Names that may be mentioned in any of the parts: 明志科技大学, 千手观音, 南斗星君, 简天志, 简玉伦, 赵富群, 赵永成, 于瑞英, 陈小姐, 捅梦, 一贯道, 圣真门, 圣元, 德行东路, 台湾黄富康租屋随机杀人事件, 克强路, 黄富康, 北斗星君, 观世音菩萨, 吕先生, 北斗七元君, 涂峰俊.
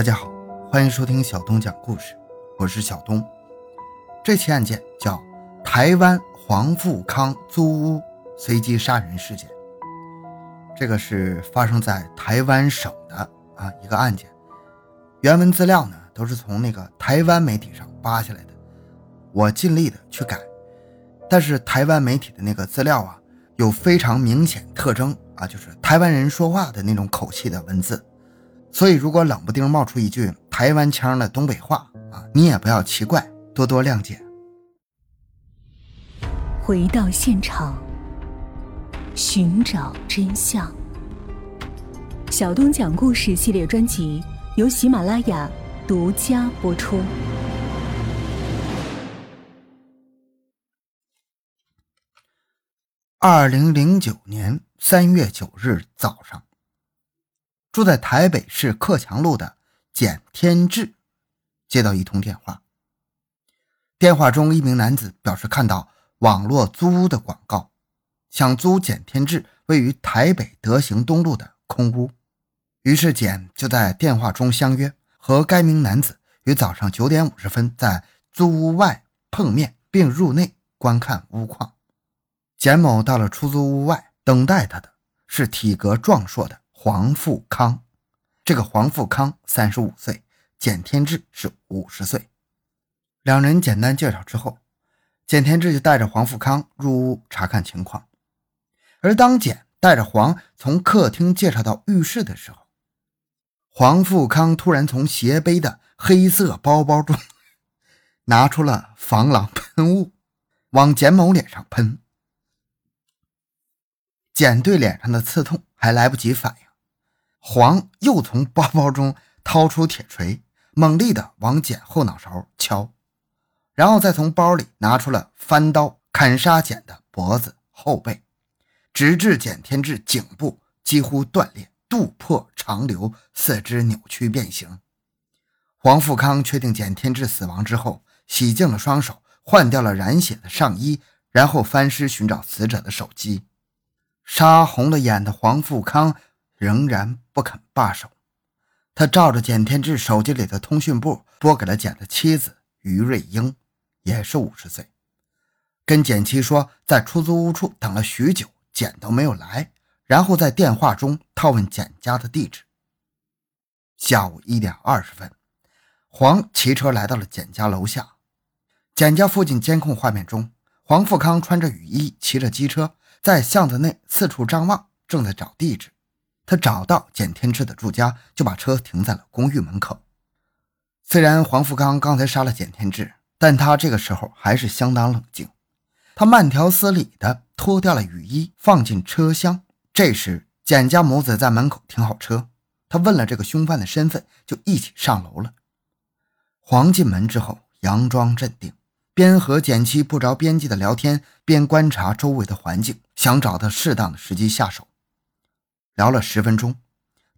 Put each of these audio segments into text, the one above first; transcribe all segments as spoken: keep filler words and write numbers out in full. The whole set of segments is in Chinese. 大家好，欢迎收听小东讲故事，我是小东。这期案件叫台湾黄富康租屋随机杀人事件，这个是发生在台湾省的啊一个案件。原文资料呢都是从那个台湾媒体上扒下来的，我尽力的去改，但是台湾媒体的那个资料啊有非常明显特征啊，就是台湾人说话的那种口气的文字，所以如果冷不丁冒出一句台湾腔的东北话啊，你也不要奇怪，多多谅解。回到现场，寻找真相。小东讲故事系列专辑由喜马拉雅独家播出。二零零九年三月九日早上，住在台北市克强路的简天志接到一通电话。电话中一名男子表示看到网络租屋的广告，想租简天志位于台北德行东路的空屋。于是简就在电话中相约和该名男子于早上九点五十分在租屋外碰面，并入内观看屋况。简某到了出租屋外，等待他的是体格壮硕的黄富康。这个黄富康三十五岁，简天志是五十岁。两人简单介绍之后，简天志就带着黄富康入屋查看情况。而当简带着黄从客厅介绍到浴室的时候，黄富康突然从斜背的黑色包包中拿出了防狼喷雾，往简某脸上喷。简对脸上的刺痛还来不及反应，黄又从包包中掏出铁锤，猛力地往简后脑勺敲，然后再从包里拿出了翻刀，砍杀简的脖子、后背，直至简天志颈部几乎断裂，肚破肠流，四肢扭曲变形。黄富康确定简天志死亡之后，洗净了双手，换掉了染血的上衣，然后翻尸寻找死者的手机。杀红了眼的黄富康仍然不肯罢手，他照着简天志手机里的通讯簿拨给了简的妻子于瑞英，也是五十岁，跟简妻说在出租屋处等了许久，简都没有来，然后在电话中套问简家的地址。下午一点二十分，黄骑车来到了简家楼下。简家附近监控画面中，黄富康穿着雨衣，骑着机车在巷子内四处张望，正在找地址。他找到简天志的住家，就把车停在了公寓门口。虽然黄富康刚才杀了简天志，但他这个时候还是相当冷静。他慢条斯理地脱掉了雨衣，放进车厢。这时简家母子在门口停好车，他问了这个凶犯的身份，就一起上楼了。黄进门之后佯装镇定，边和简妻不着边际的聊天，边观察周围的环境，想找到适当的时机下手。聊了十分钟，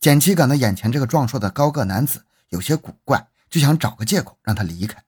简妻感到眼前这个壮硕的高个男子有些古怪，就想找个借口让他离开。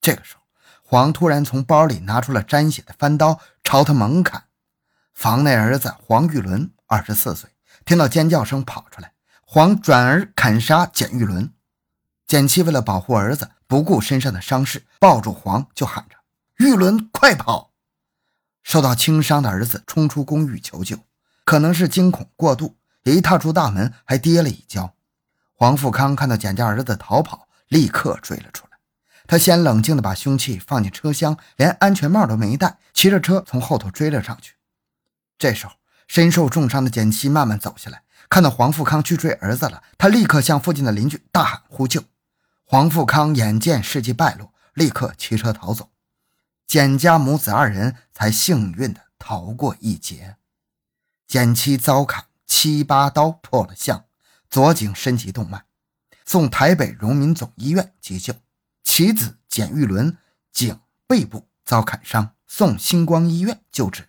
这个时候，黄突然从包里拿出了沾血的翻刀，朝他猛砍。房内儿子黄玉伦二十四岁，听到尖叫声跑出来，黄转而砍杀简玉伦。简妻为了保护儿子，不顾身上的伤势，抱住黄就喊着：“玉伦，快跑！”受到轻伤的儿子冲出公寓求救，可能是惊恐过度，一踏出大门还跌了一跤。黄富康看到简家儿子逃跑，立刻追了出来。他先冷静地把凶器放进车厢，连安全帽都没戴，骑着车从后头追了上去。这时候，身受重伤的简妻慢慢走下来，看到黄富康去追儿子了，他立刻向附近的邻居大喊呼救。黄富康眼见事迹败露，立刻骑车逃走，简家母子二人才幸运地逃过一劫。简妻遭砍七八刀，破了相，左颈伸及动脉，送台北荣民总医院急救。其子简玉伦颈背部遭砍伤，送星光医院救治，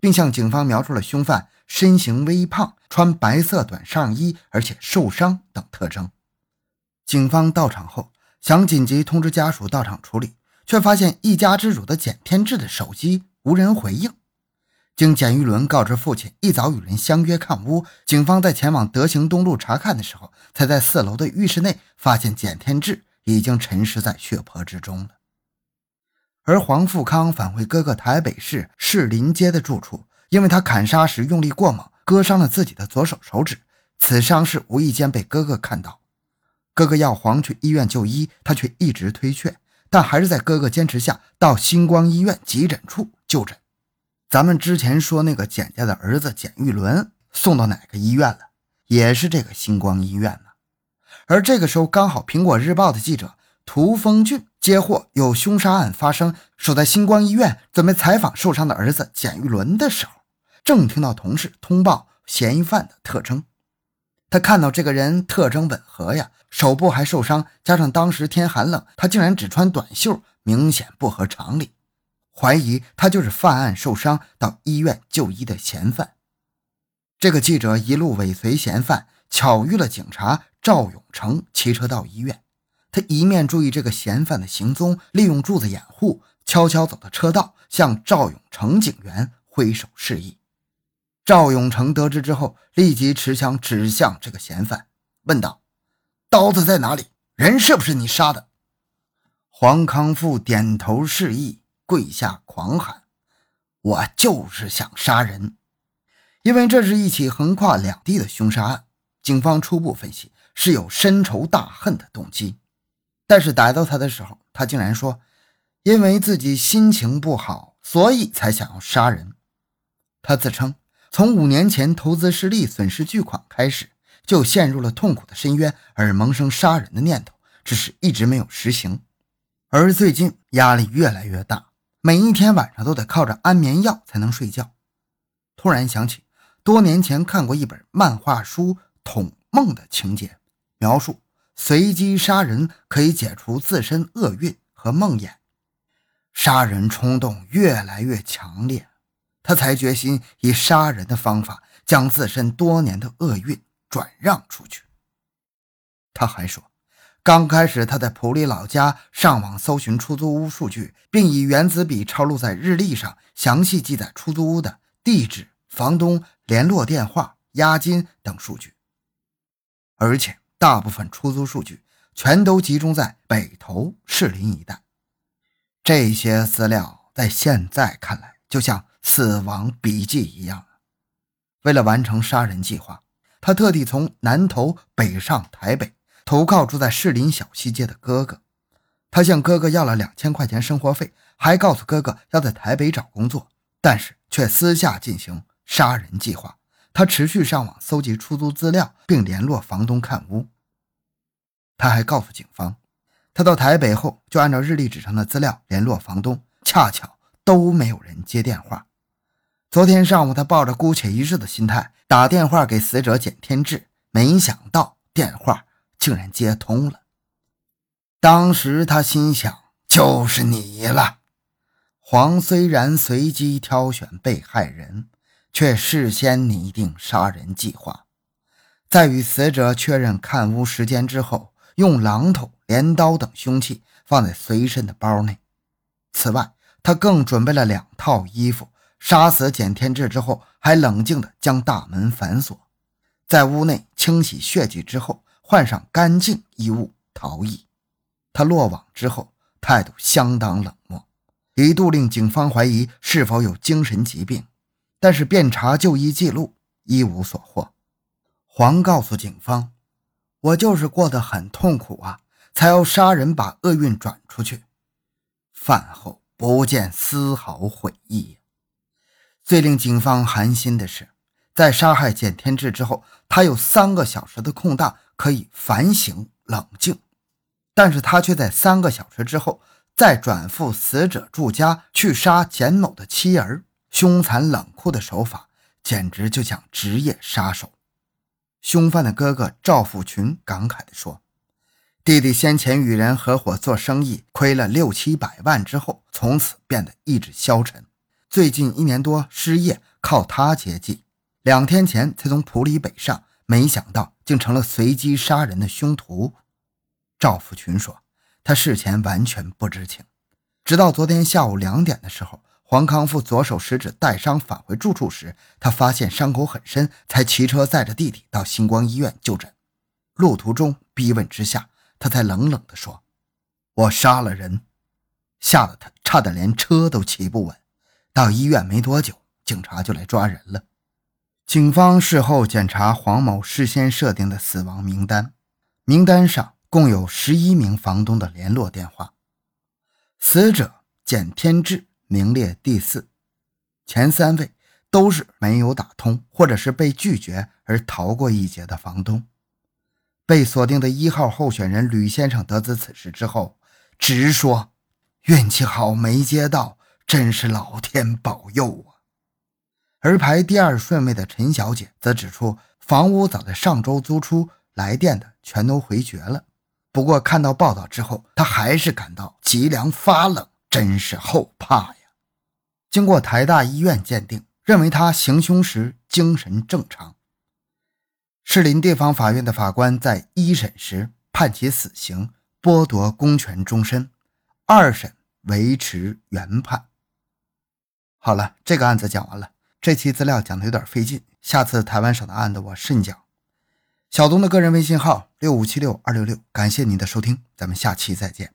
并向警方描述了凶犯身形微胖，穿白色短上衣，而且受伤等特征。警方到场后，想紧急通知家属到场处理，却发现一家之主的简天志的手机无人回应。经简玉伦告知父亲，一早与人相约看屋，警方在前往德行东路查看的时候，才在四楼的浴室内发现简天志已经沉尸在血泊之中了。而黄富康返回哥哥台北市士林街的住处，因为他砍杀时用力过猛，割伤了自己的左手手指，此伤是无意间被哥哥看到。哥哥要黄去医院就医，他却一直推却，但还是在哥哥坚持下到星光医院急诊处就诊。咱们之前说那个简家的儿子简玉伦送到哪个医院了，也是这个星光医院呢。而这个时候刚好苹果日报的记者涂峰俊接获有凶杀案发生，守在星光医院准备采访受伤的儿子简玉伦的时候，正听到同事通报嫌疑犯的特征。他看到这个人特征吻合呀，手部还受伤，加上当时天寒冷，他竟然只穿短袖，明显不合常理，怀疑他就是犯案受伤到医院就医的嫌犯。这个记者一路尾随嫌犯，巧遇了警察赵永成骑车到医院。他一面注意这个嫌犯的行踪，利用柱子掩护，悄悄走到车道，向赵永成警员挥手示意。赵永成得知之后，立即持枪指向这个嫌犯，问道：“刀子在哪里？人是不是你杀的？”黄康富点头示意，跪下狂喊：“我就是想杀人！”因为这是一起横跨两地的凶杀案，警方初步分析是有深仇大恨的动机。但是逮到他的时候，他竟然说：“因为自己心情不好，所以才想要杀人。”他自称从五年前投资失利损失巨款开始，就陷入了痛苦的深渊，而萌生杀人的念头，只是一直没有实行。而最近压力越来越大，每一天晚上都得靠着安眠药才能睡觉。突然想起多年前看过一本漫画书《捅梦》的情节，描述随机杀人可以解除自身厄运和梦魇。杀人冲动越来越强烈，他才决心以杀人的方法将自身多年的厄运转让出去。他还说，刚开始他在普里老家上网搜寻出租屋数据，并以原子笔抄录在日历上，详细记载出租屋的地址、房东、联络电话、押金等数据。而且大部分出租数据全都集中在北投、士林一带。这些资料在现在看来就像死亡笔记一样。为了完成杀人计划，他特地从南投北上台北，投靠住在士林小西街的哥哥。他向哥哥要了两千块钱生活费，还告诉哥哥要在台北找工作，但是却私下进行杀人计划。他持续上网搜集出租资料，并联络房东看屋。他还告诉警方，他到台北后就按照日历纸上的资料联络房东，恰巧都没有人接电话。昨天上午他抱着姑且一试的心态打电话给死者简天志，没想到电话竟然接通了。当时他心想，就是你了。黄虽然随机挑选被害人，却事先拟定杀人计划，在与死者确认看屋时间之后，用榔头、镰刀等凶器放在随身的包内。此外，他更准备了两套衣服，杀死简天志之后，还冷静地将大门反锁，在屋内清洗血迹之后，换上干净衣物逃逸。他落网之后，态度相当冷漠，一度令警方怀疑是否有精神疾病，但是遍查就医记录，一无所获。黄告诉警方：“我就是过得很痛苦啊，才要杀人把厄运转出去。”饭后不见丝毫悔意。最令警方寒心的是，在杀害简天志之后，他有三个小时的空档可以反省冷静，但是他却在三个小时之后再转赴死者住家去杀简某的妻儿，凶残冷酷的手法简直就像职业杀手。凶犯的哥哥赵富群感慨地说，弟弟先前与人合伙做生意，亏了六七百万之后，从此变得意志消沉，最近一年多失业，靠他接济。两天前才从普里北上，没想到竟成了随机杀人的凶徒。赵福群说，他事前完全不知情，直到昨天下午两点的时候，黄康复左手食指带伤返回住处时，他发现伤口很深，才骑车载着弟弟到星光医院就诊。路途中逼问之下，他才冷冷地说：“我杀了人。”吓得他差点连车都骑不稳。到医院没多久，警察就来抓人了。警方事后检查黄某事先设定的死亡名单，名单上共有十一名房东的联络电话。死者简天志名列第四，前三位都是没有打通或者是被拒绝而逃过一劫的房东。被锁定的一号候选人吕先生得知此事之后，直说运气好没接到，真是老天保佑啊。而排第二顺位的陈小姐则指出，房屋早在上周租出，来电的全都回绝了。不过看到报道之后，她还是感到脊梁发冷，真是后怕呀。经过台大医院鉴定，认为她行凶时精神正常。士林地方法院的法官在一审时判其死刑，剥夺公权终身，二审维持原判。好了，这个案子讲完了。这期资料讲的有点费劲，下次台湾省的案子我慎讲。小东的个人微信号 六五七六二六六， 感谢您的收听，咱们下期再见。